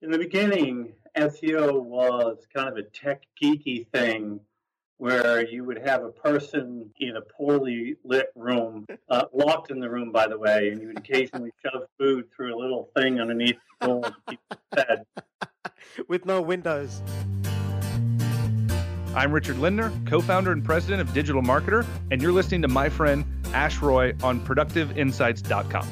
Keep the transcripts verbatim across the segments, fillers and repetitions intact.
in the beginning, S E O was kind of a tech geeky thing where you would have a person in a poorly lit room, uh, locked in the room, by the way, and you would occasionally shove food through a little thing underneath the door to keep it fed. With no windows. I'm Richard Lindner, co-founder and president of Digital Marketer, and you're listening to my friend Ash Roy on productive insights dot com.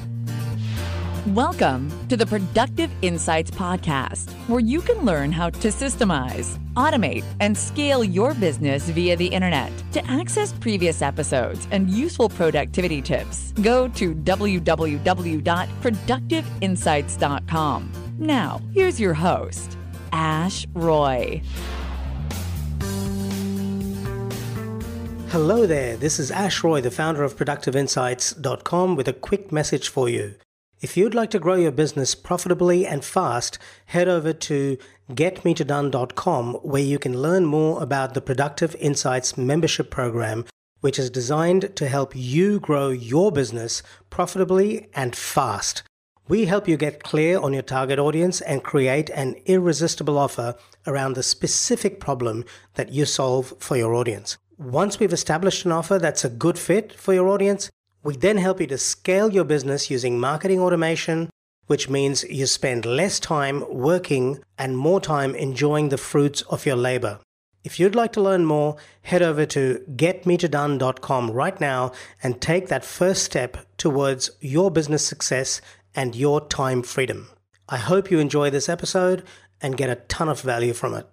Welcome to the Productive Insights Podcast, where you can learn how to systemize, automate, and scale your business via the internet. To access previous episodes and useful productivity tips, go to w w w dot productive insights dot com. Now, here's your host, Ash Roy. Hello there, this is Ash Roy, the founder of productive insights dot com, with a quick message for you. If you'd like to grow your business profitably and fast, head over to get metodone dot com, where you can learn more about the Productive Insights membership program, which is designed to help you grow your business profitably and fast. We help you get clear on your target audience and create an irresistible offer around the specific problem that you solve for your audience. Once we've established an offer that's a good fit for your audience, we then help you to scale your business using marketing automation, which means you spend less time working and more time enjoying the fruits of your labor. If you'd like to learn more, head over to get metodone dot com right now and take that first step towards your business success and your time freedom. I hope you enjoy this episode and get a ton of value from it.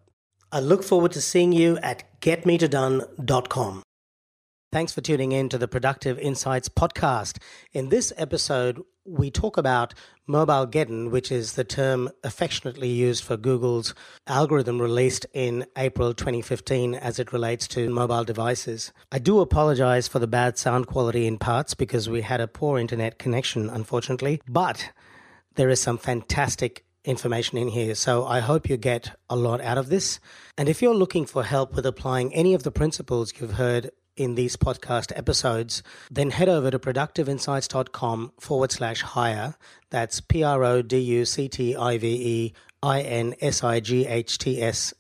I look forward to seeing you at get metodone dot com. Thanks for tuning in to the Productive Insights Podcast. In this episode, we talk about Mobilegeddon, which is the term affectionately used for Google's algorithm released in April twenty fifteen as it relates to mobile devices. I do apologize for the bad sound quality in parts because we had a poor internet connection, unfortunately, but there is some fantastic information in here, so I hope you get a lot out of this. And if you're looking for help with applying any of the principles you've heard in these podcast episodes, then head over to productive insights dot com forward slash hire. That's P-R-O-D-U-C-T-I-V-E-I-N-S-I-G-H-T-S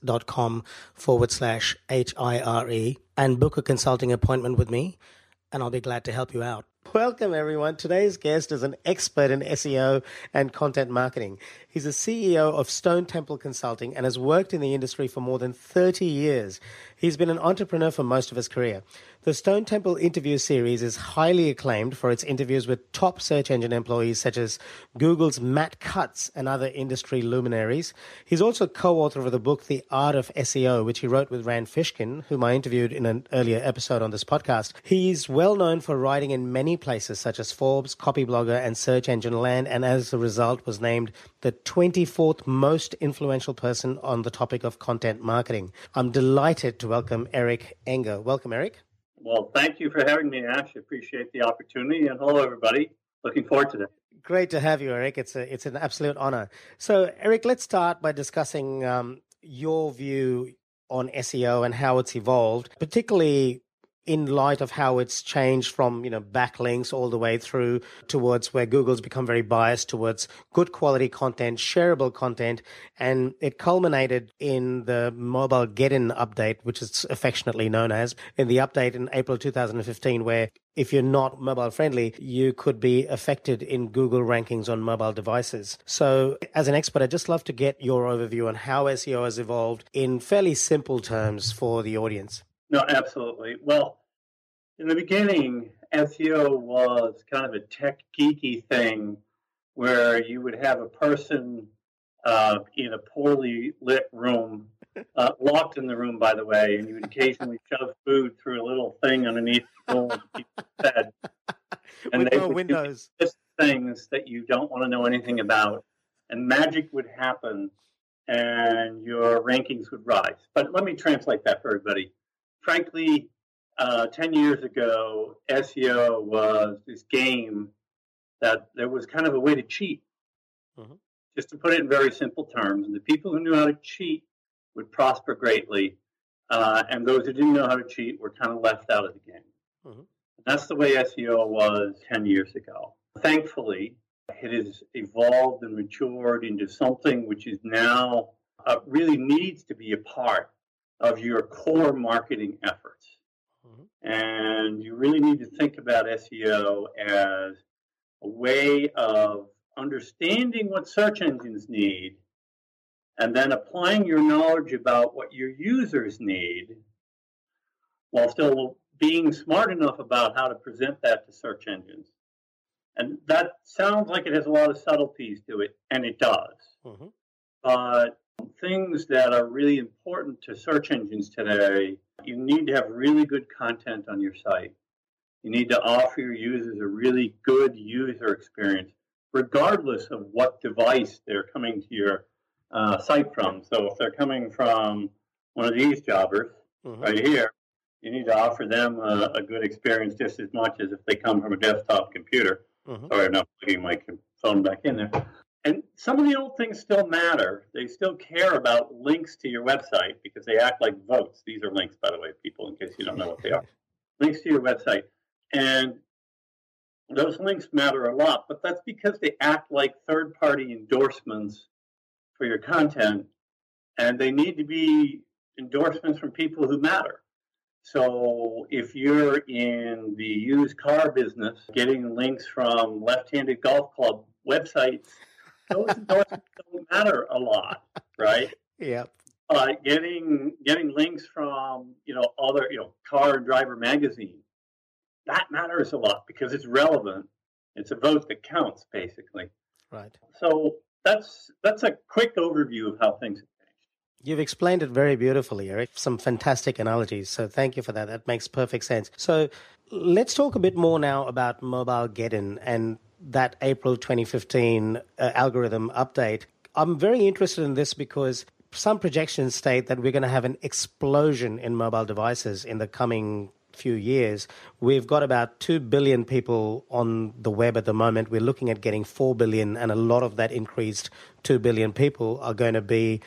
dot com forward slash H-I-R-E and book a consulting appointment with me, and I'll be glad to help you out. Welcome, everyone. Today's guest is an expert in S E O and content marketing. He's a C E O of Stone Temple Consulting and has worked in the industry for more than thirty years. He's been an entrepreneur for most of his career. The Stone Temple interview series is highly acclaimed for its interviews with top search engine employees such as Google's Matt Cutts and other industry luminaries. He's also co-author of the book, The Art of S E O, which he wrote with Rand Fishkin, whom I interviewed in an earlier episode on this podcast. He's well known for writing in many places such as Forbes, Copyblogger, and Search Engine Land, and as a result was named the twenty-fourth most influential person on the topic of content marketing. I'm delighted to welcome Eric Enge. Welcome, Eric. Well, thank you for having me, Ash. I appreciate the opportunity, and hello, everybody. Looking forward to that. Great to have you, Eric. It's a, it's an absolute honor. So, Eric, let's start by discussing um, your view on S E O and how it's evolved, particularly in light of how it's changed from, you know, backlinks all the way through towards where Google's become very biased towards good quality content, shareable content, and it culminated in the Mobilegeddon update, which is affectionately known as, in the update in April two thousand fifteen, where if you're not mobile friendly, you could be affected in Google rankings on mobile devices. So as an expert, I'd just love to get your overview on how S E O has evolved in fairly simple terms for the audience. No, absolutely. Well, in the beginning, S E O was kind of a tech geeky thing where you would have a person uh, in a poorly lit room, uh, locked in the room, by the way, and you would occasionally shove food through a little thing underneath the door to keep it fed. And they would do things that you don't want to know anything about. And magic would happen and your rankings would rise. But let me translate that for everybody. Frankly, uh, ten years ago, S E O was this game that there was kind of a way to cheat, mm-hmm. just to put it in very simple terms. And the people who knew how to cheat would prosper greatly, uh, and those who didn't know how to cheat were kind of left out of the game. Mm-hmm. That's the way S E O was ten years ago. Thankfully, It has evolved and matured into something which is now uh, really needs to be a part of your core marketing efforts. Mm-hmm. And you really need to think about S E O as a way of understanding what search engines need and then applying your knowledge about what your users need while still being smart enough about how to present that to search engines. And that sounds like it has a lot of subtleties to it, and it does. Mm-hmm. But things that are really important to search engines today, you need to have really good content on your site. You need to offer your users a really good user experience, regardless of what device they're coming to your uh, site from. So if they're coming from one of these jobbers mm-hmm. right here, you need to offer them a, a good experience just as much as if they come from a desktop computer. Mm-hmm. Sorry, I'm not plugging my phone back in there. And some of the old things still matter. They still care about links to your website because they act like votes. These are links, by the way, people, in case you don't know what they are. Links to your website. And those links matter a lot, but that's because they act like third-party endorsements for your content, and they need to be endorsements from people who matter. So if you're in the used car business, getting links from left-handed golf club websites, those endorsements don't matter a lot, right? Yep. Uh, getting getting links from, you know, other, you know, Car and Driver magazine, that matters a lot because it's relevant. It's a vote that counts, basically. Right. So that's that's a quick overview of how things have changed. You've explained it very beautifully, Eric. Some fantastic analogies. So thank you for that. That makes perfect sense. So let's talk a bit more now about Mobilegeddon and that April twenty fifteen uh, algorithm update. I'm very interested in this because some projections state that we're going to have an explosion in mobile devices in the coming few years. We've got about two billion people on the web at the moment. We're looking at getting four billion, and a lot of that increased two billion people are going to be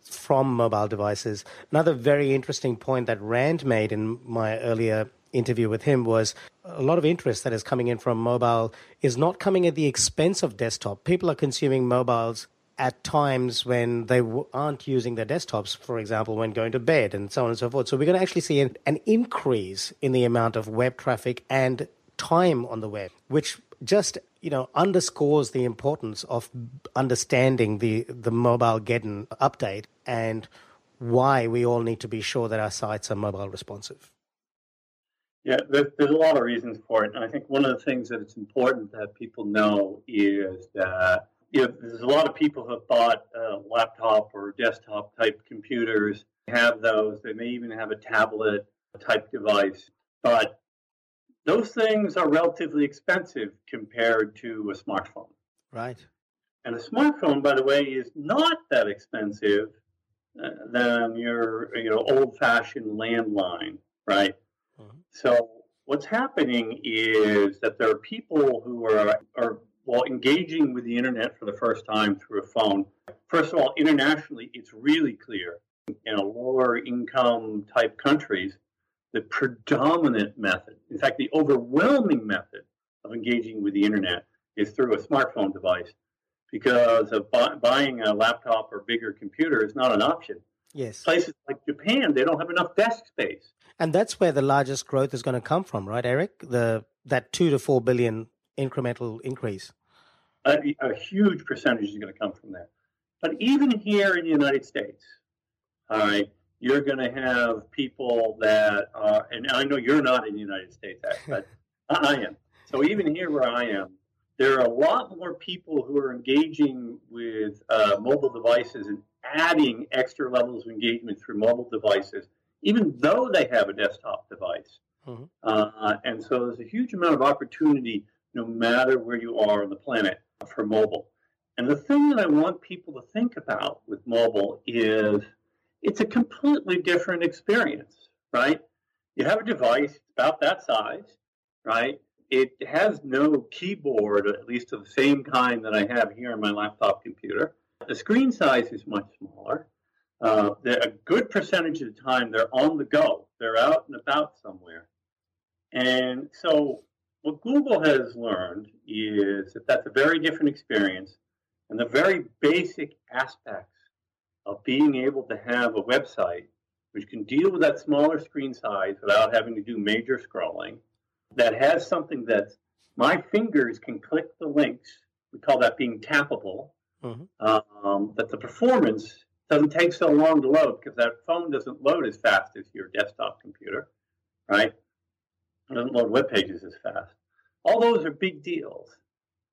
from mobile devices. Another very interesting point that Rand made in my earlier interview with him was a lot of interest that is coming in from mobile is not coming at the expense of desktop. People are consuming mobiles at times when they w- aren't using their desktops, for example, when going to bed and so on and so forth. So we're going to actually see an, an increase in the amount of web traffic and time on the web, which just, you know, underscores the importance of understanding the, the Mobilegeddon update and why we all need to be sure that our sites are mobile responsive. Yeah, there's, there's a lot of reasons for it. And I think one of the things that it's important that people know is that you know, there's a lot of people who have bought uh, laptop or desktop type computers, have those. They may even have a tablet type device. But those things are relatively expensive compared to a smartphone. Right. And a smartphone, by the way, is not that expensive uh, than your you know old-fashioned landline, right? Mm-hmm. So what's happening is that there are people who are are Well, engaging with the internet for the first time through a phone. First of all, internationally, it's really clear in a lower income type countries, the predominant method, in fact, the overwhelming method of engaging with the internet is through a smartphone device because of bu- buying a laptop or bigger computer is not an option. Yes. Places like Japan, they don't have enough desk space. And that's where the largest growth is going to come from, right, Eric? The that two to four billion incremental increase? A, a huge percentage is going to come from that. But even here in the United States, all right, you're going to have people that are, and I know you're not in the United States, but I am. So even here where I am, there are a lot more people who are engaging with uh, mobile devices and adding extra levels of engagement through mobile devices, even though they have a desktop device. Mm-hmm. Uh, and so there's a huge amount of opportunity no matter where you are on the planet, for mobile. And the thing that I want people to think about with mobile is it's a completely different experience, right? You have a device about that size, right? It has no keyboard, at least of the same kind that I have here on my laptop computer. The screen size is much smaller. Uh, a good percentage of the time, they're on the go. They're out and about somewhere. And so what Google has learned is that that's a very different experience, and the very basic aspects of being able to have a website which can deal with that smaller screen size without having to do major scrolling, that has something that my fingers can click the links. We call that being tappable. Mm-hmm. Um, but the performance doesn't take so long to load because that phone doesn't load as fast as your desktop computer, right? It doesn't load web pages as fast. All those are big deals.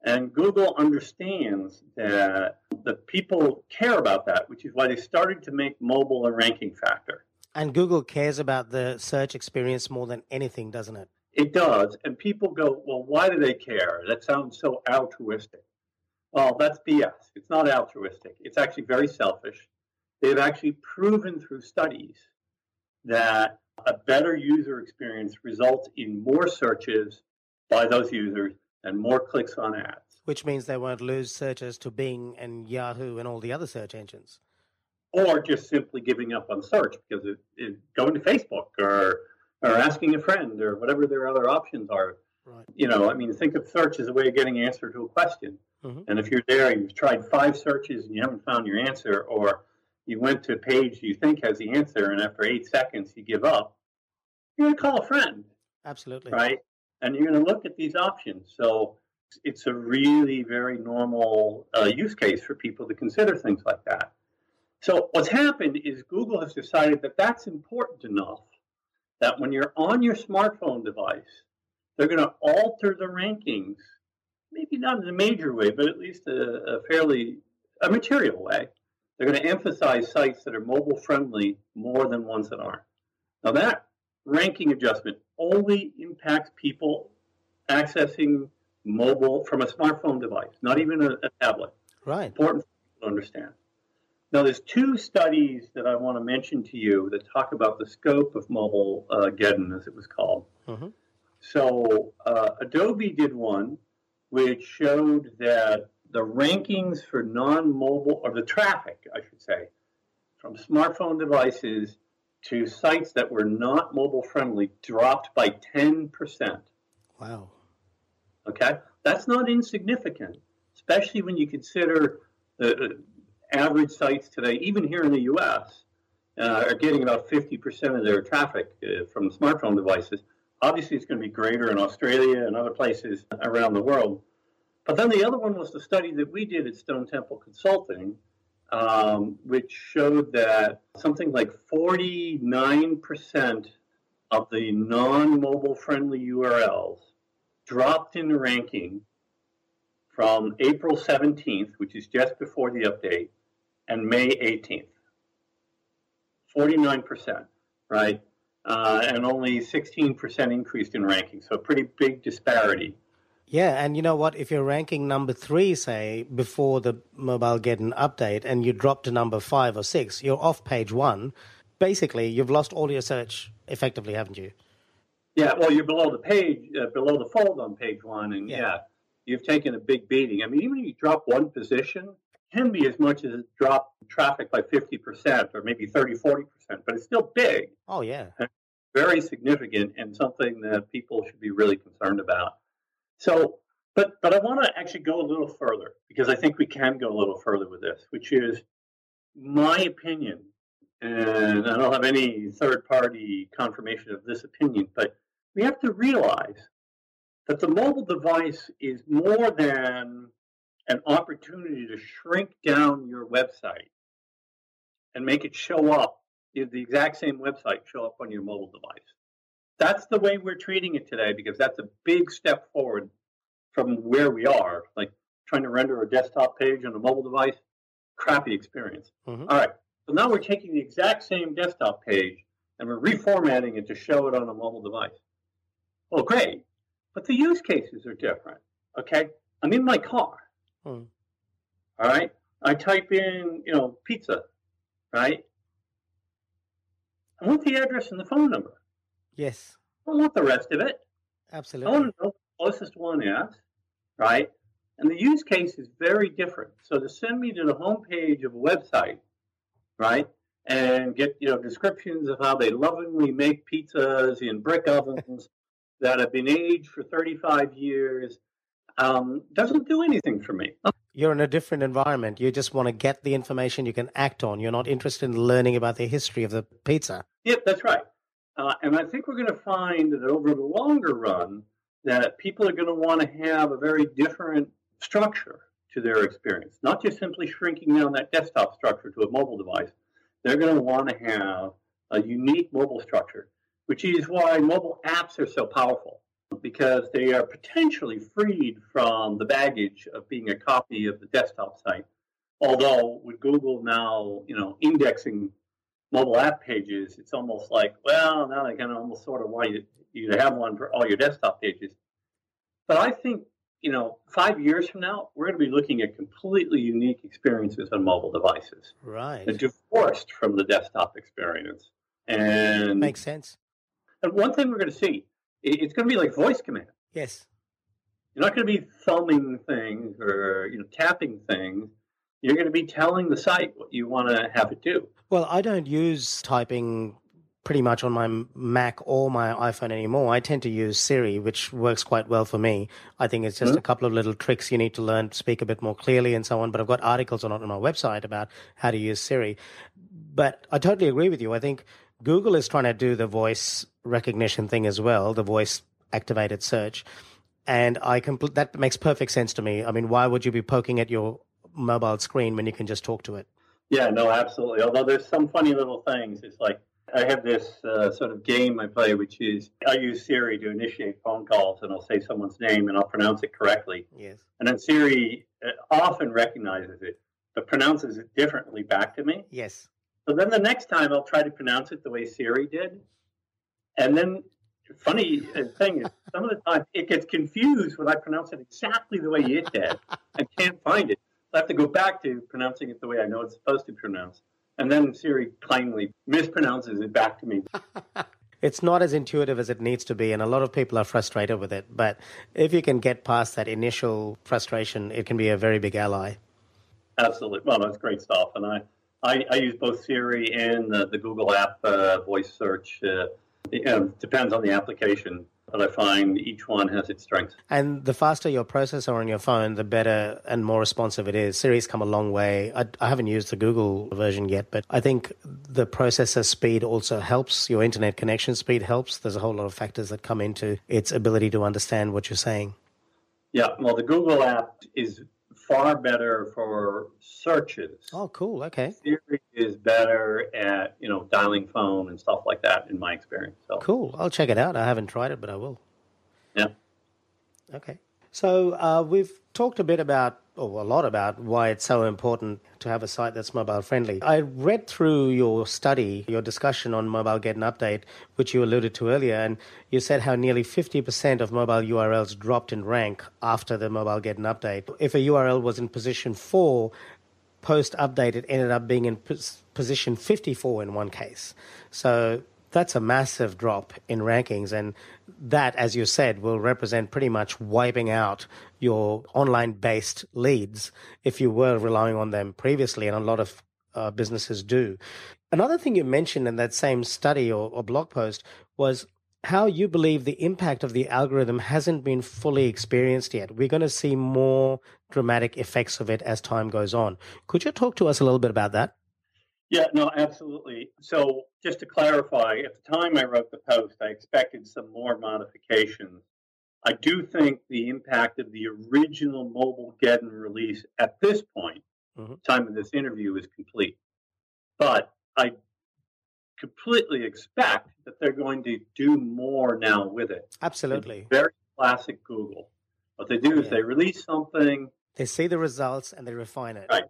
And Google understands that the people care about that, which is why they started to make mobile a ranking factor. And Google cares about the search experience more than anything, doesn't it? It does. And people go, well, why do they care? That sounds so altruistic. Well, that's B S. It's not altruistic. It's actually very selfish. They've actually proven through studies that a better user experience results in more searches by those users and more clicks on ads. Which means they won't lose searches to Bing and Yahoo and all the other search engines. Or just simply giving up on search because it, it, going to Facebook or or asking a friend or whatever their other options are. Right. You know, I mean, think of search as a way of getting an answer to a question. Mm-hmm. And if you're there and you've tried five searches and you haven't found your answer, or you went to a page you think has the answer and after eight seconds you give up, you're going to call a friend. Absolutely. Right? And you're going to look at these options. So it's a really very normal uh, use case for people to consider things like that. So what's happened is Google has decided that that's important enough that when you're on your smartphone device, they're going to alter the rankings, maybe not in a major way, but at least a, a fairly a material way. They're going to emphasize sites that are mobile friendly more than ones that aren't. Now that ranking adjustment only impacts people accessing mobile from a smartphone device, not even a, a tablet. Right. Important for people to understand. Now, there's two studies that I want to mention to you that talk about the scope of Mobilegeddon, as it was called. Mm-hmm. So uh, Adobe did one which showed that the rankings for non-mobile, or the traffic, I should say, from smartphone devices to sites that were not mobile-friendly dropped by ten percent. Wow. Okay? That's not insignificant, especially when you consider the uh, average sites today, even here in the U S, uh, are getting about fifty percent of their traffic uh, from smartphone devices. Obviously, it's going to be greater in Australia and other places around the world. But then the other one was the study that we did at Stone Temple Consulting, Um, which showed that something like forty-nine percent of the non-mobile friendly U R Ls dropped in the ranking from April seventeenth, which is just before the update, and May eighteenth. forty-nine percent, right? Uh, and only sixteen percent increased in ranking, so a pretty big disparity. Yeah, and you know what? If you're ranking number three, say, before the Mobilegeddon update, and you drop to number five or six, you're off page one. Basically, you've lost all your search effectively, haven't you? Yeah, well, you're below the page, uh, below the fold on page one, and yeah. yeah, you've taken a big beating. I mean, even if you drop one position, it can be as much as drop traffic by fifty percent or maybe thirty, forty percent, but it's still big. Oh, yeah. Very significant and something that people should be really concerned about. So, but but I want to actually go a little further, because I think we can go a little further with this, which is my opinion, and I don't have any third-party confirmation of this opinion, but we have to realize that the mobile device is more than an opportunity to shrink down your website and make it show up, the exact same website show up on your mobile device. That's the way we're treating it today, because that's a big step forward from where we are. Like trying to render a desktop page on a mobile device, crappy experience. Mm-hmm. All right, so now we're taking the exact same desktop page and we're reformatting it to show it on a mobile device. Well, great, but the use cases are different, okay? I'm in my car, mm. all right? I type in, you know, pizza, right? I want the address and the phone number. Yes. I don't want the rest of it. Absolutely. I want to know the closest one is, right? And the use case is very different. So to send me to the homepage of a website, right, and get, you know, descriptions of how they lovingly make pizzas in brick ovens that I've been aged for thirty-five years um, doesn't do anything for me. You're in a different environment. You just want to get the information you can act on. You're not interested in learning about the history of the pizza. Yep, that's right. Uh, and I think we're going to find that over the longer run, that people are going to want to have a very different structure to their experience, not just simply shrinking down that desktop structure to a mobile device. They're going to want to have a unique mobile structure, which is why mobile apps are so powerful, because they are potentially freed from the baggage of being a copy of the desktop site. Although with Google now, you know, indexing mobile app pages, it's almost like, well, now they kind of almost sort of want you to, you to have one for all your desktop pages. But I think, you know, five years from now, we're going to be looking at completely unique experiences on mobile devices. Right. They're divorced from the desktop experience. And makes sense. And one thing we're going to see, it's going to be like voice commands. Yes. You're not going to be thumbing things or, you know, tapping things. You're going to be telling the site what you want to have it do. Well, I don't use typing pretty much on my Mac or my iPhone anymore. I tend to use Siri, which works quite well for me. I think it's just mm-hmm. a couple of little tricks you need to learn to speak a bit more clearly and so on. But I've got articles on, on my website about how to use Siri. But I totally agree with you. I think Google is trying to do the voice recognition thing as well, the voice-activated search. And I compl- that makes perfect sense to me. I mean, why would you be poking at your mobile screen when you can just talk to it? Yeah, no, absolutely. Although there's some funny little things. It's like, I have this uh, sort of game I play, which is I use Siri to initiate phone calls, and I'll say someone's name and I'll pronounce it correctly. Yes. And then Siri often recognizes it, but pronounces it differently back to me. Yes. So then the next time I'll try to pronounce it the way Siri did. And then funny thing is, some of the time it gets confused when I pronounce it exactly the way it did. I can't find it. I have to go back to pronouncing it the way I know it's supposed to be pronounced. And then Siri plainly mispronounces it back to me. It's not as intuitive as it needs to be, and a lot of people are frustrated with it. But if you can get past that initial frustration, it can be a very big ally. Absolutely. Well, that's great stuff. And I, I, I use both Siri and the, the Google app uh, voice search. Uh, it uh, depends on the application, but I find each one has its strengths. And the faster your processor on your phone, the better and more responsive it is. Siri's come a long way. I, I haven't used the Google version yet, but I think the processor speed also helps. Your internet connection speed helps. There's a whole lot of factors that come into its ability to understand what you're saying. Yeah, well, the Google app is far better for searches. Oh, cool. Okay. Siri is better at, you know, dialing phone and stuff like that in my experience. So. Cool. I'll check it out. I haven't tried it, but I will. Yeah. Okay. So uh, we've talked a bit about, or a lot about, why it's so important to have a site that's mobile friendly. I read through your study, your discussion on Mobilegeddon Update, which you alluded to earlier, and you said how nearly fifty percent of mobile U R Ls dropped in rank after the Mobilegeddon Update. If a U R L was in position four, post-update, it ended up being in position fifty-four in one case. So that's a massive drop in rankings, and that, as you said, will represent pretty much wiping out your online-based leads if you were relying on them previously, and a lot of uh, businesses do. Another thing you mentioned in that same study or, or blog post was how you believe the impact of the algorithm hasn't been fully experienced yet. We're going to see more dramatic effects of it as time goes on. Could you talk to us a little bit about that? Yeah, no, absolutely. So just to clarify, at the time I wrote the post, I expected some more modifications. I do think the impact of the original Mobilegeddon release at this point, mm-hmm. time of this interview, is complete. But I completely expect that they're going to do more now with it. Absolutely. It's very classic Google. What they do yeah. is they release something. They see the results and they refine it. Right.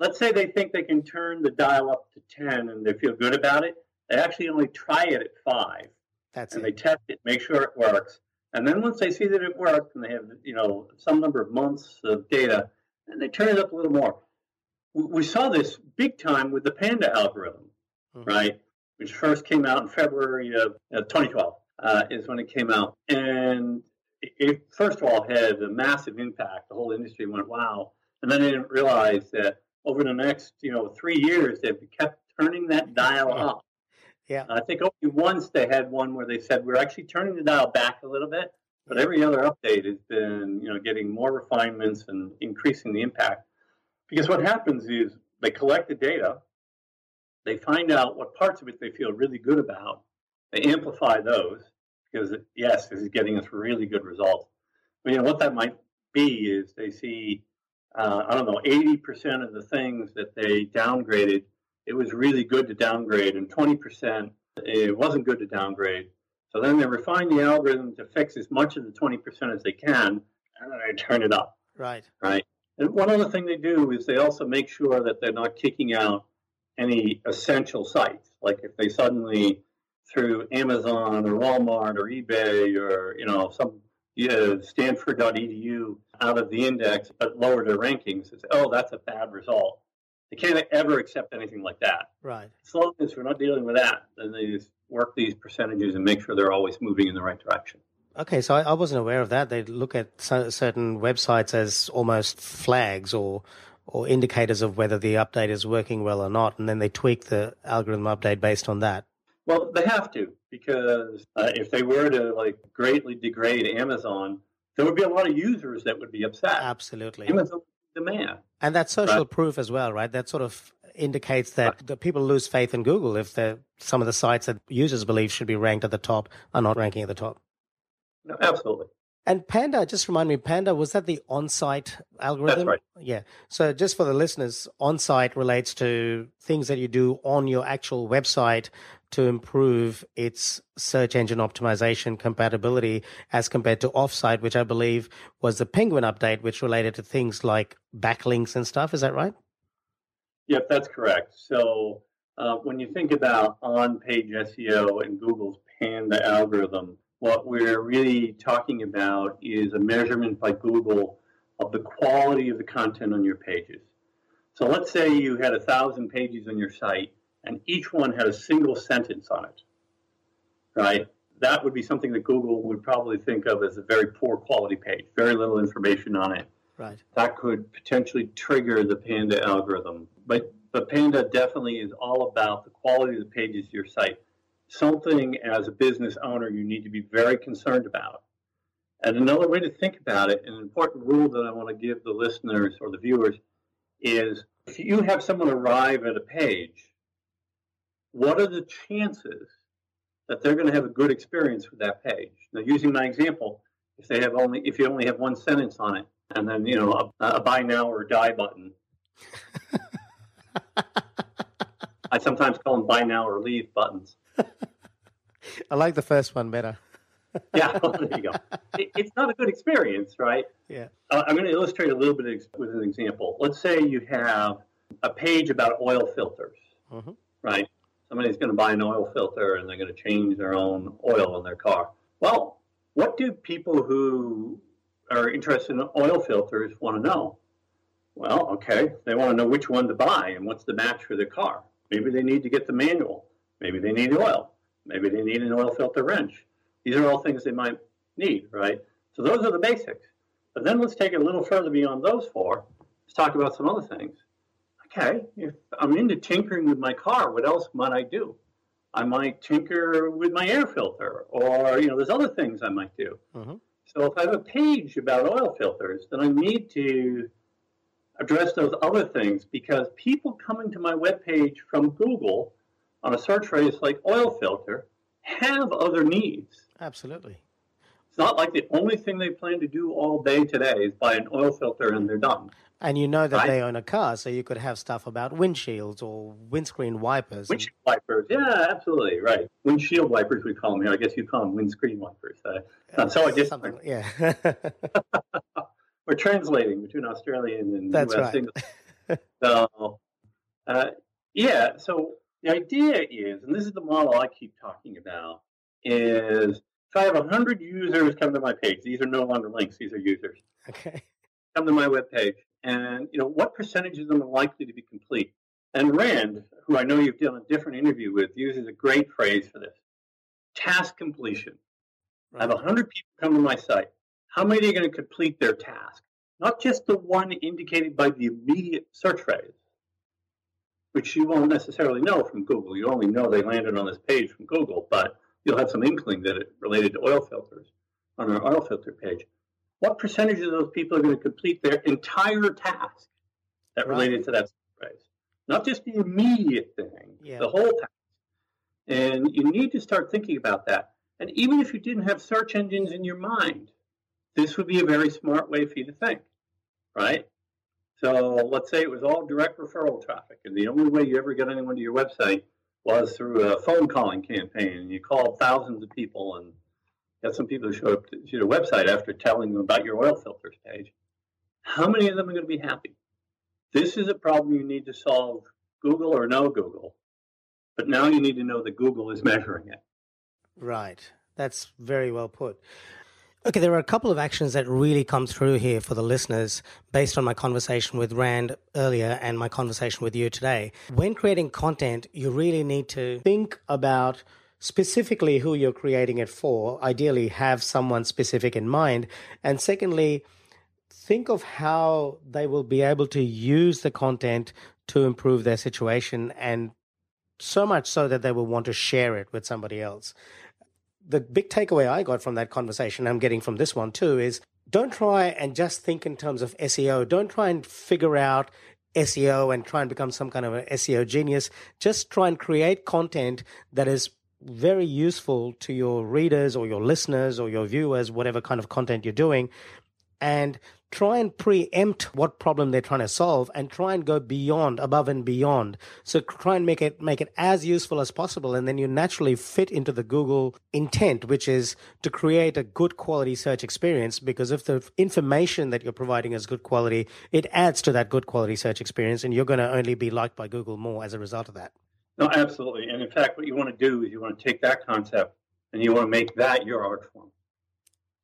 Let's say they think they can turn the dial up to ten and they feel good about it. They actually only try it at five. That's and it. They test it, make sure it works. And then once they see that it works and they have, you know, some number of months of data, and they turn it up a little more. We saw this big time with the Panda algorithm, mm-hmm. right, which first came out in February of twenty twelve uh, is when it came out. And it, first of all, had a massive impact. The whole industry went, wow. And then they didn't realize that over the next, you know, three years, they've kept turning that dial up. Yeah. I think only once they had one where they said, we're actually turning the dial back a little bit, but every other update has been, you know, getting more refinements and increasing the impact. Because what happens is they collect the data, they find out what parts of it they feel really good about, they amplify those, because, yes, this is getting us really good results. But, you know, what that might be is they see, uh, I don't know, eighty percent of the things that they downgraded, it was really good to downgrade, and twenty percent it wasn't good to downgrade. So then they refine the algorithm to fix as much of the twenty percent as they can, and then they turn it up. Right. Right. And one other thing they do is they also make sure that they're not kicking out any essential sites. Like if they suddenly through Amazon or Walmart or eBay or, you know, some you know, Stanford dot E D U out of the index but lower their rankings, it's, oh, that's a bad result. They can't ever accept anything like that. Right. As long as we're not dealing with that, then they just work these percentages and make sure they're always moving in the right direction. Okay, so I, I wasn't aware of that. They look at so, certain websites as almost flags or or indicators of whether the update is working well or not, and then they tweak the algorithm update based on that. Well, they have to, because uh, if they were to like greatly degrade Amazon, there would be a lot of users that would be upset. Absolutely. Amazon demand. And that's social right? proof as well, right? That sort of indicates that right. the people lose faith in Google if some of the sites that users believe should be ranked at the top are not ranking at the top. No, absolutely. And Panda, just remind me, Panda, was that the on-site algorithm? That's right. Yeah. So just for the listeners, on-site relates to things that you do on your actual website to improve its search engine optimization compatibility as compared to off-site, which I believe was the Penguin update, which related to things like backlinks and stuff. Is that right? Yep, that's correct. So uh, when you think about on-page S E O and Google's Panda algorithm, what we're really talking about is a measurement by Google of the quality of the content on your pages. So let's say you had a thousand pages on your site and each one had a single sentence on it, right? That would be something that Google would probably think of as a very poor quality page, very little information on it. Right. That could potentially trigger the Panda algorithm. But, but Panda definitely is all about the quality of the pages to your site. Something as a business owner you need to be very concerned about. And another way to think about it, an important rule that I want to give the listeners or the viewers is if you have someone arrive at a page, what are the chances that they're going to have a good experience with that page? Now, using my example, if they have only if you only have one sentence on it, and then you know a, a buy now or die button. I sometimes call them buy now or leave buttons. I like the first one better. Yeah, well, there you go. It, it's not a good experience, right? Yeah. Uh, I'm going to illustrate a little bit with an example. Let's say you have a page about oil filters, mm-hmm. right? Somebody's going to buy an oil filter and they're going to change their own oil in their car. Well, what do people who are interested in oil filters want to know? Well, okay, they want to know which one to buy and what's the match for their car. Maybe they need to get the manual. Maybe they need oil. Maybe they need an oil filter wrench. These are all things they might need, right? So those are the basics. But then let's take it a little further beyond those four. Let's talk about some other things. Okay, if I'm into tinkering with my car, what else might I do? I might tinker with my air filter, or, you know, there's other things I might do. Mm-hmm. So if I have a page about oil filters, then I need to address those other things, because people coming to my webpage from Google on a search phrase like oil filter have other needs. Absolutely. It's not like the only thing they plan to do all day today is buy an oil filter and they're done. And you know that right? they own a car, so you could have stuff about windshields or windscreen wipers. Windshield and... wipers, yeah, absolutely, right. Windshield wipers, we call them here. I guess you call them windscreen wipers. Uh, uh, so I guess yeah. We're translating between Australian and that's U S right. English. So, uh, yeah, so... The idea is, and this is the model I keep talking about, is if I have one hundred users come to my page, these are no longer links, these are users, okay, come to my webpage, and you know what percentage of them are likely to be complete? And Rand, who I know you've done a different interview with, uses a great phrase for this, task completion. Right. I have one hundred people come to my site. How many are going to complete their task? Not just the one indicated by the immediate search phrase, which you won't necessarily know from Google. You only know they landed on this page from Google, but you'll have some inkling that it related to oil filters on our oil filter page. What percentage of those people are going to complete their entire task that related to that surprise? Not just the immediate thing, yeah. the whole task. And you need to start thinking about that. And even if you didn't have search engines in your mind, this would be a very smart way for you to think, right? So let's say it was all direct referral traffic, and the only way you ever got anyone to your website was through a phone calling campaign, and you called thousands of people and got some people who showed up to your website after telling them about your oil filters page. How many of them are going to be happy? This is a problem you need to solve, Google or no Google. But now you need to know that Google is measuring it. Right. That's very well put. Okay, there are a couple of actions that really come through here for the listeners based on my conversation with Rand earlier and my conversation with you today. When creating content, you really need to think about specifically who you're creating it for. Ideally, have someone specific in mind. And secondly, think of how they will be able to use the content to improve their situation, and so much so that they will want to share it with somebody else. The big takeaway I got from that conversation, I'm getting from this one too, is don't try and just think in terms of S E O. Don't try and figure out S E O and try and become some kind of an S E O genius. Just try and create content that is very useful to your readers or your listeners or your viewers, whatever kind of content you're doing, and try and preempt what problem they're trying to solve and try and go beyond, above and beyond. So try and make it make it as useful as possible, and then you naturally fit into the Google intent, which is to create a good quality search experience, because if the information that you're providing is good quality, it adds to that good quality search experience, and you're going to only be liked by Google more as a result of that. No, absolutely. And in fact, what you want to do is you want to take that concept and you want to make that your art form.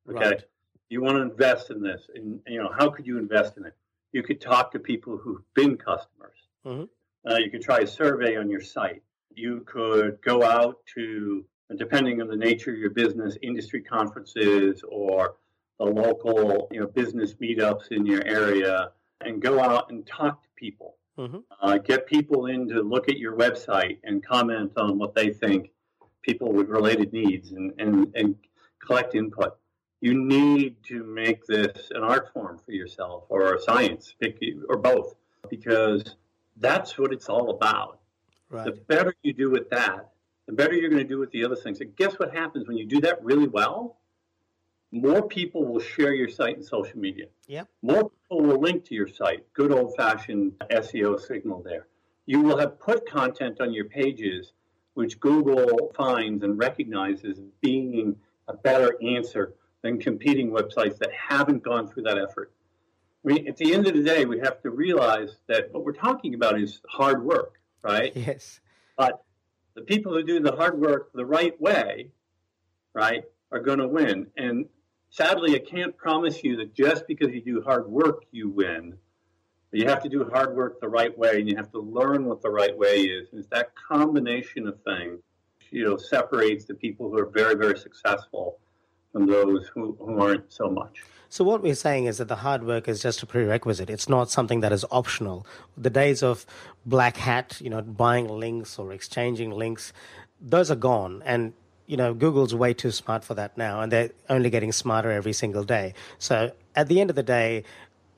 Okay. Right. You want to invest in this, and you know, how could you invest in it? You could talk to people who've been customers. Mm-hmm. Uh, you could try a survey on your site. You could go out to, depending on the nature of your business, industry conferences or the local, you know, business meetups in your area, and go out and talk to people. Mm-hmm. Uh, get people in to look at your website and comment on what they think, people with related needs, and and, and collect input. You need to make this an art form for yourself, or a science, or both, because that's what it's all about. Right. The better you do with that, the better you're going to do with the other things. And guess what happens when you do that really well? More people will share your site in social media. Yep. More people will link to your site. Good old-fashioned S E O signal there. You will have put content on your pages, which Google finds and recognizes being a better answer than competing websites that haven't gone through that effort. I mean, at the end of the day, we have to realize that what we're talking about is hard work, right? Yes. But the people who do the hard work the right way, right, are going to win. And sadly, I can't promise you that just because you do hard work, you win. But you have to do hard work the right way, and you have to learn what the right way is. And it's that combination of things, you know, separates the people who are very, very successful from those who, who aren't so much. So what we're saying is that the hard work is just a prerequisite. It's not something that is optional. The days of black hat, you know, buying links or exchanging links, those are gone. And, you know, Google's way too smart for that now, and they're only getting smarter every single day. So at the end of the day,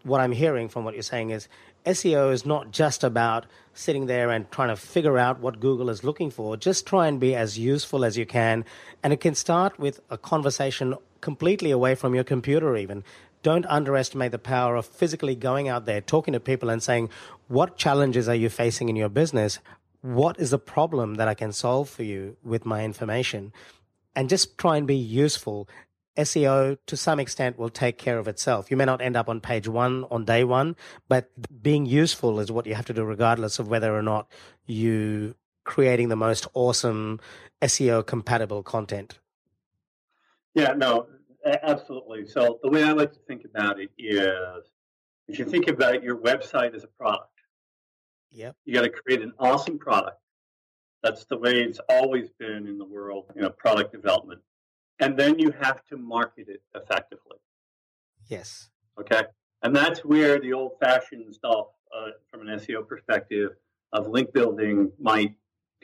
what I'm hearing from what you're saying is S E O is not just about sitting there and trying to figure out what Google is looking for. Just try and be as useful as you can. And it can start with a conversation completely away from your computer even. Don't underestimate the power of physically going out there, talking to people and saying, what challenges are you facing in your business? What is the problem that I can solve for you with my information? And just try and be useful. S E O, to some extent, will take care of itself. You may not end up on page one on day one, but being useful is what you have to do regardless of whether or not you're creating the most awesome S E O-compatible content. Yeah, no, absolutely. So the way I like to think about it is, if you think about your website as a product, yep, you got to create an awesome product. That's the way it's always been in the world, you know, product development. And then you have to market it effectively. Yes. Okay. And that's where the old-fashioned stuff uh, from an S E O perspective of link building might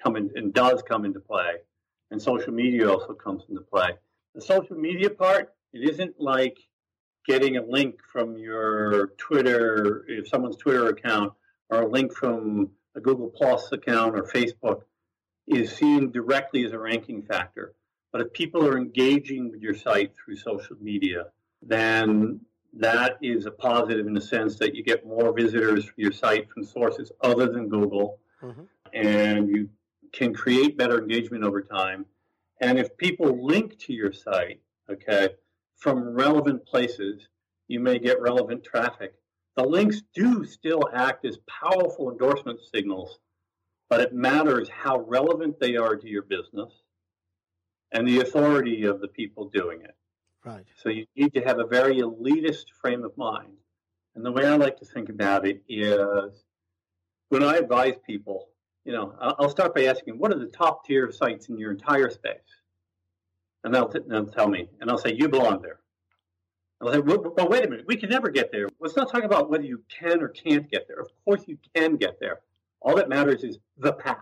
come in and does come into play. And social media also comes into play. The social media part, it isn't like getting a link from your Twitter, if someone's Twitter account, or a link from a Google Plus account or Facebook is seen directly as a ranking factor. But if people are engaging with your site through social media, then that is a positive in the sense that you get more visitors to your site from sources other than Google, mm-hmm. and you can create better engagement over time. And if people link to your site, okay, from relevant places, you may get relevant traffic. The links do still act as powerful endorsement signals, but it matters how relevant they are to your business and the authority of the people doing it. Right. So you need to have a very elitist frame of mind. And the way I like to think about it is when I advise people, you know, I'll start by asking, what are the top tier sites in your entire space? And they'll, t- they'll tell me, and I'll say, you belong there. And I'll say, well, well, wait a minute, we can never get there. Let's not talk about whether you can or can't get there. Of course you can get there. All that matters is the path.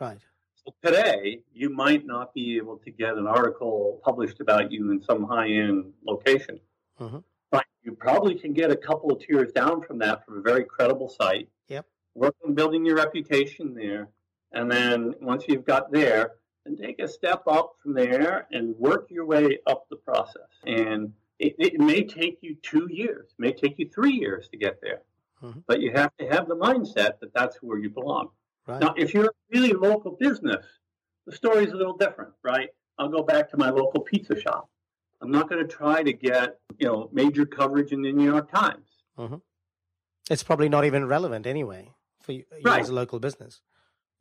Right. So today, you might not be able to get an article published about you in some high-end location. Mm-hmm. But you probably can get a couple of tiers down from that from a very credible site. Yep. Work on building your reputation there. And then once you've got there, and take a step up from there and work your way up the process. And it, it may take you two years, it may take you three years to get there. Mm-hmm. But you have to have the mindset that that's where you belong. Right. Now, if you're a really local business, the story's a little different, right? I'll go back to my local pizza shop. I'm not going to try to get, you know, major coverage in the New York Times. Mm-hmm. It's probably not even relevant anyway for you, right, as a local business.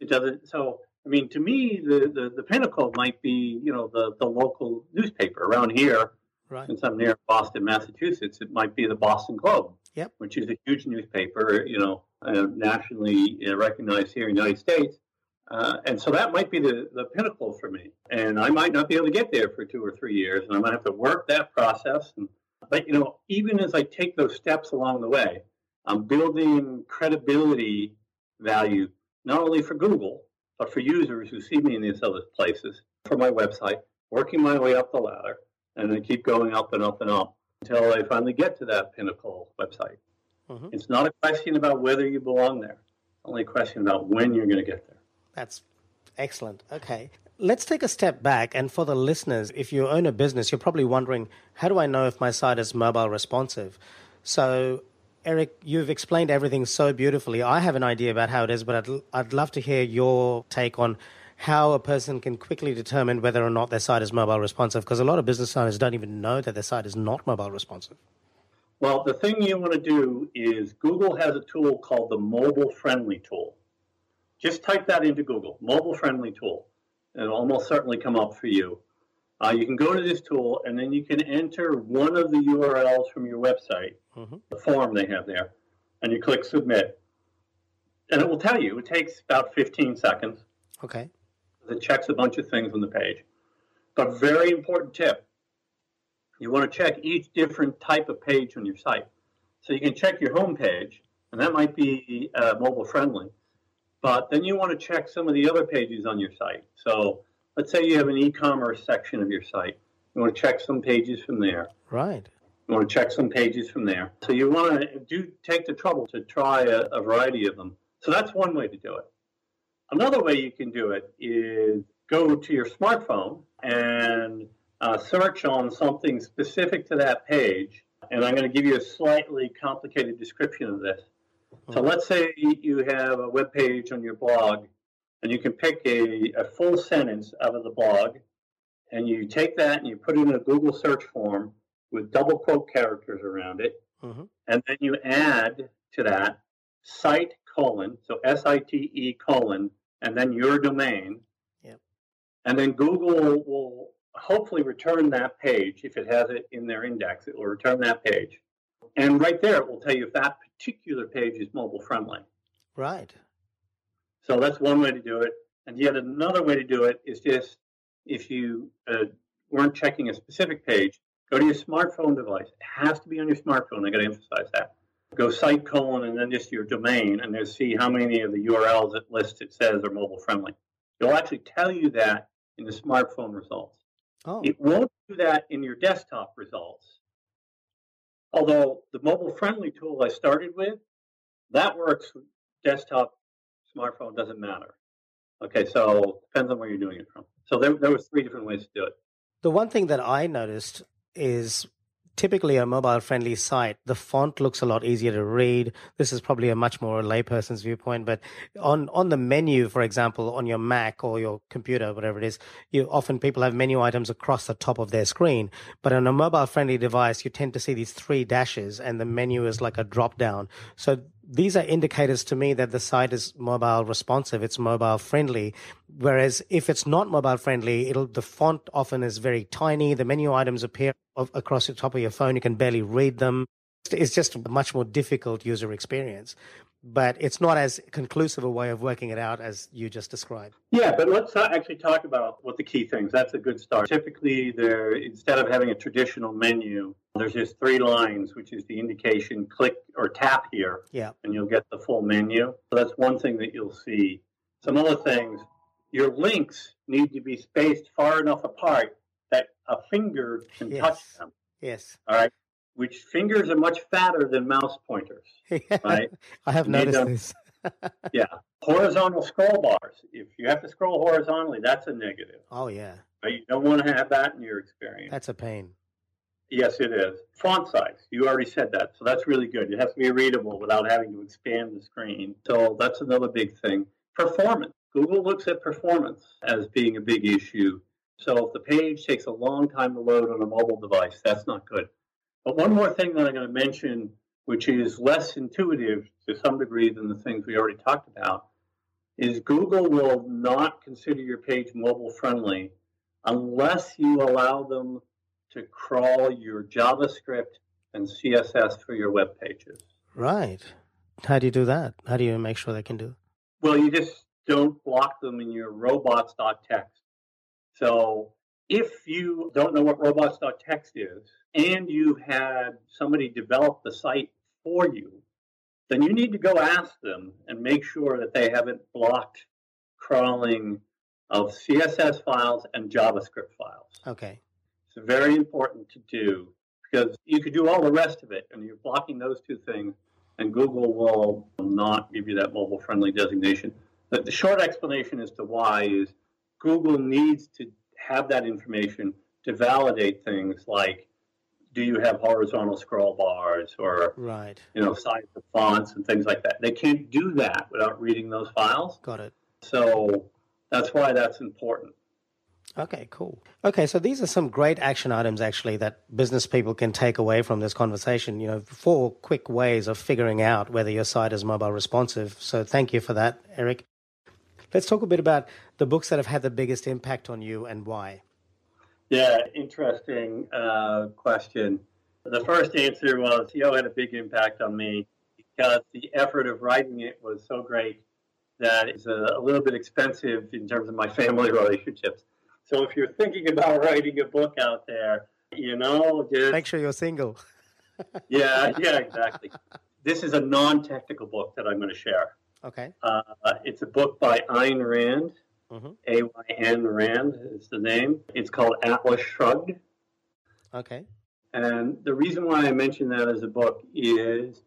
It doesn't. So, I mean, to me, the, the, the pinnacle might be, you know, the, the local newspaper around here. Right. Since I'm near Boston, Massachusetts, it might be the Boston Globe, yep, which is a huge newspaper, you know, uh, nationally recognized here in the United States. Uh, and so that might be the, the pinnacle for me. And I might not be able to get there for two or three years, and I might have to work that process. And, but, you know, even as I take those steps along the way, I'm building credibility value, not only for Google, but for users who see me in these other places, for my website, working my way up the ladder, and then keep going up and up and up until I finally get to that pinnacle website. Mm-hmm. It's not a question about whether you belong there. It's only a question about when you're going to get there. That's excellent. Okay. Let's take a step back. And for the listeners, if you own a business, you're probably wondering, how do I know if my site is mobile responsive? So, Eric, you've explained everything so beautifully. I have an idea about how it is, but I'd, I'd love to hear your take on how a person can quickly determine whether or not their site is mobile responsive, because a lot of business owners don't even know that their site is not mobile responsive. Well, the thing you want to do is Google has a tool called the mobile-friendly tool. Just type that into Google, mobile-friendly tool, and it'll almost certainly come up for you. Uh, you can go to this tool, and then you can enter one of the U R Ls from your website, mm-hmm. the form they have there, and you click Submit. And it will tell you. It takes about fifteen seconds. Okay. It checks a bunch of things on the page. But very important tip, you want to check each different type of page on your site. So you can check your home page, and that might be uh, mobile-friendly. But then you want to check some of the other pages on your site. So let's say you have an e-commerce section of your site. You want to check some pages from there. Right. You want to check some pages from there. So you want to do take the trouble to try a, a variety of them. So that's one way to do it. Another way you can do it is go to your smartphone and uh, search on something specific to that page. And I'm going to give you a slightly complicated description of this. Mm-hmm. So let's say you have a web page on your blog. And you can pick a, a full sentence out of the blog, and you take that and you put it in a Google search form with double quote characters around it. Mm-hmm. And then you add to that site colon, so S I T E colon, and then your domain. Yep. And then Google will hopefully return that page. If it has it in their index, it will return that page. And right there, it will tell you if that particular page is mobile friendly. Right. So that's one way to do it. And yet another way to do it is just if you uh, weren't checking a specific page, go to your smartphone device. It has to be on your smartphone. I got to emphasize that. go site colon and then just your domain, and they'll see how many of the U R Ls it lists it says are mobile friendly. It'll actually tell you that in the smartphone results. Oh. It won't do that in your desktop results. Although the mobile friendly tool I started with, that works desktop, smartphone, doesn't matter. Okay, so depends on where you're doing it from. So there, there was three different ways to do it. The one thing that I noticed is typically a mobile-friendly site, the font looks a lot easier to read. This is probably a much more layperson's viewpoint, but on, on the menu, for example, on your Mac or your computer, whatever it is, you often people have menu items across the top of their screen. But on a mobile-friendly device, you tend to see these three dashes, and the menu is like a drop-down. So these are indicators to me that the site is mobile responsive, it's mobile friendly. Whereas if it's not mobile friendly, it'll the font often is very tiny. The menu items appear of, across the top of your phone. You can barely read them. It's just a much more difficult user experience. But it's not as conclusive a way of working it out as you just described. Yeah, but let's actually talk about what the key things. That's a good start. Typically, there instead of having a traditional menu, there's just three lines, which is the indication, click or tap here, yeah, and you'll get the full menu. So that's one thing that you'll see. Some other things, your links need to be spaced far enough apart that a finger can yes. touch them. Yes. All right. Which fingers are much fatter than mouse pointers, yeah, right? I have and noticed this. Yeah. Horizontal scroll bars. If you have to scroll horizontally, that's a negative. Oh, yeah. Right? You don't want to have that in your experience. That's a pain. Yes, it is. Font size. You already said that. So that's really good. It has to be readable without having to expand the screen. So that's another big thing. Performance. Google looks at performance as being a big issue. So if the page takes a long time to load on a mobile device, that's not good. But one more thing that I'm going to mention, which is less intuitive to some degree than the things we already talked about, is Google will not consider your page mobile friendly unless you allow them to crawl your JavaScript and C S S for your web pages. Right. How do you do that? How do you make sure they can do it? Well, you just don't block them in your robots dot t x t. So if you don't know what robots dot t x t is, and you had somebody develop the site for you, then you need to go ask them and make sure that they haven't blocked crawling of C S S files and JavaScript files. Okay. It's very important to do because you could do all the rest of it, and you're blocking those two things, and Google will not give you that mobile-friendly designation. But the short explanation as to why is Google needs to have that information to validate things like, do you have horizontal scroll bars or right. you know, size of fonts and things like that. They can't do that without reading those files. Got it. So that's why that's important. Okay, cool. Okay, so these are some great action items, actually, that business people can take away from this conversation, you know, four quick ways of figuring out whether your site is mobile responsive. So thank you for that, Eric. Let's talk a bit about the books that have had the biggest impact on you and why. Yeah, interesting uh, question. The first answer was S E O had a big impact on me because the effort of writing it was so great that it's a, a little bit expensive in terms of my family relationships. So if you're thinking about writing a book out there, you know, just... Make sure you're single. yeah, yeah, exactly. This is a non-technical book that I'm going to share. Okay. Uh, it's a book by Ayn Rand. Mm-hmm. A Y N Rand is the name. It's called Atlas Shrugged. Okay. And the reason why I mention that as a book is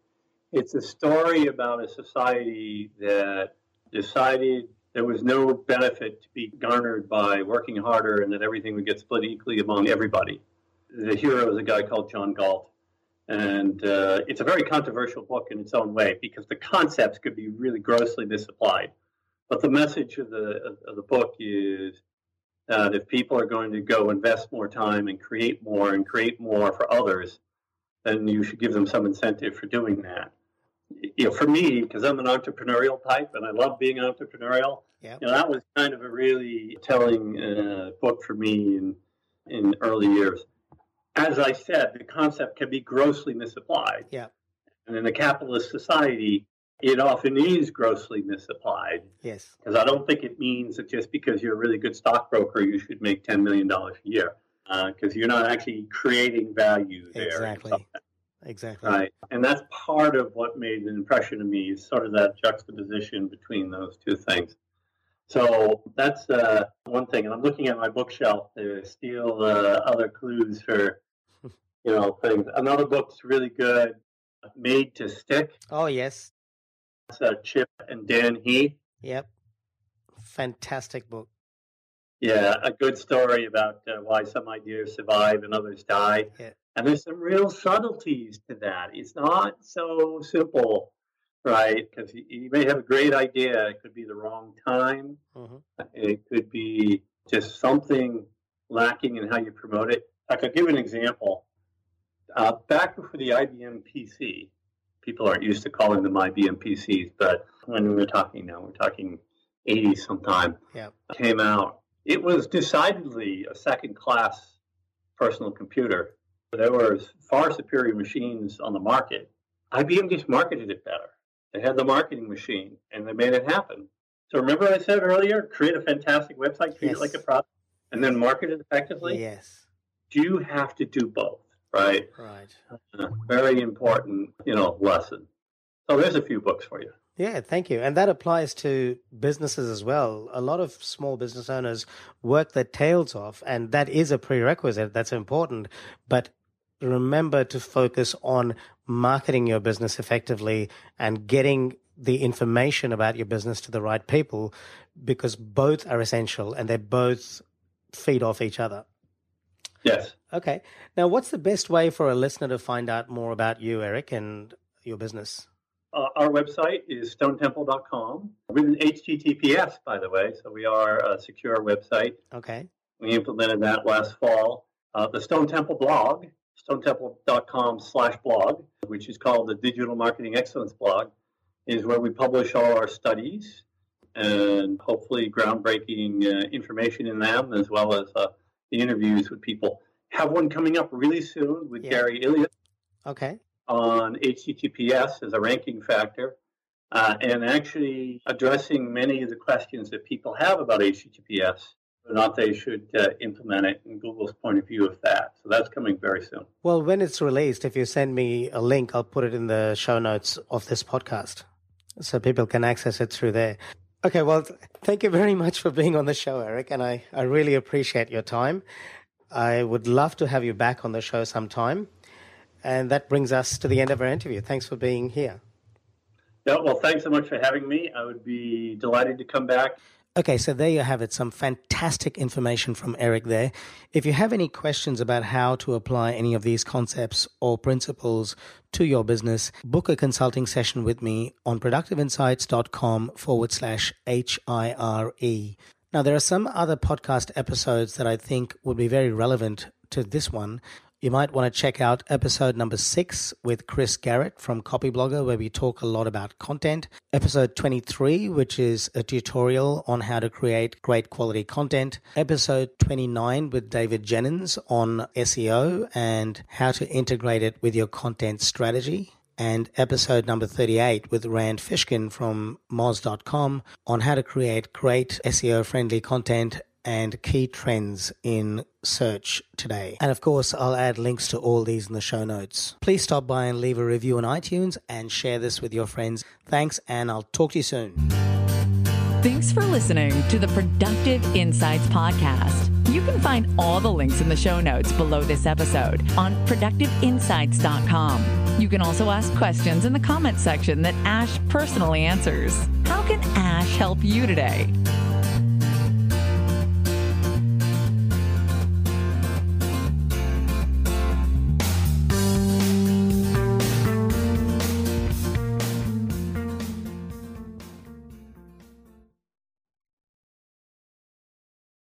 it's a story about a society that decided there was no benefit to be garnered by working harder and that everything would get split equally among everybody. The hero is a guy called John Galt. And uh, it's a very controversial book in its own way because the concepts could be really grossly misapplied. But the message of the of the book is that if people are going to go invest more time and create more and create more for others, then you should give them some incentive for doing that. You know, for me, because I'm an entrepreneurial type and I love being entrepreneurial, yep. you know, that was kind of a really telling uh, book for me in in early years. As I said, the concept can be grossly misapplied. Yeah. And in a capitalist society, it often is grossly misapplied. Yes. Because I don't think it means that just because you're a really good stockbroker, you should make ten million dollars a year. Because uh, you're not actually creating value there. Exactly. exactly. Right. And that's part of what made an impression to me, is sort of that juxtaposition between those two things. So that's uh, one thing. And I'm looking at my bookshelf to steal uh, other clues for, you know, things. Another book's really good, Made to Stick. Oh, yes. That's uh, Chip and Dan Heath. Yep. Fantastic book. Yeah, a good story about uh, why some ideas survive and others die. Yeah. And there's some real subtleties to that. It's not so simple, right? Because you, you may have a great idea. It could be the wrong time. Mm-hmm. It could be just something lacking in how you promote it. I could give an example. Uh, back before the I B M P C, people aren't used to calling them I B M P Cs, but when we were talking now, we're talking eighties sometime, yeah. Came out. It was decidedly a second-class personal computer. There were far superior machines on the market. I B M just marketed it better. They had the marketing machine, and they made it happen. So remember I said earlier, create a fantastic website, treat yes. it like a product, and then market it effectively? Yes. You have to do both, right? Right. Uh, very important, you know, lesson. So there's a few books for you. Yeah, thank you. And that applies to businesses as well. A lot of small business owners work their tails off, and that is a prerequisite. That's important. But remember to focus on marketing your business effectively and getting the information about your business to the right people, because both are essential and they both feed off each other. Yes. Okay. Now, what's the best way for a listener to find out more about you, Eric, and your business? Uh, our website is stone temple dot com. We're in H T T P S, by the way, so we are a secure website. Okay. We implemented that last fall. Uh, the Stone Temple blog, stone temple dot com slash blog, which is called the Digital Marketing Excellence blog, is where we publish all our studies and hopefully groundbreaking uh, information in them, as well as uh, the interviews with people. Have one coming up really soon with yeah. Gary Illyes. Okay. On H T T P S as a ranking factor, uh, and actually addressing many of the questions that people have about H T T P S, whether or not they should uh, implement it, and Google's point of view of that. So that's coming very soon. Well, when it's released, if you send me a link, I'll put it in the show notes of this podcast so people can access it through there. Okay, well, thank you very much for being on the show, Eric, and I, I really appreciate your time. I would love to have you back on the show sometime. And that brings us to the end of our interview. Thanks for being here. Yeah, well, thanks so much for having me. I would be delighted to come back. Okay, so there you have it, some fantastic information from Eric there. If you have any questions about how to apply any of these concepts or principles to your business, book a consulting session with me on productive insights dot com forward slash H I R E. Now, there are some other podcast episodes that I think would be very relevant to this one. You might want to check out episode number six with Chris Garrett from Copyblogger, where we talk a lot about content. Episode twenty-three, which is a tutorial on how to create great quality content. Episode twenty-nine with David Jenyns on S E O and how to integrate it with your content strategy. And episode number thirty-eight with Rand Fishkin from Moz dot com on how to create great S E O-friendly content and key trends in search today. And of course, I'll add links to all these in the show notes. Please stop by and leave a review on iTunes and share this with your friends. Thanks, and I'll talk to you soon. Thanks for listening to the Productive Insights Podcast. You can find all the links in the show notes below this episode on productive insights dot com. You can also ask questions in the comment section that Ash personally answers. How can Ash help you today?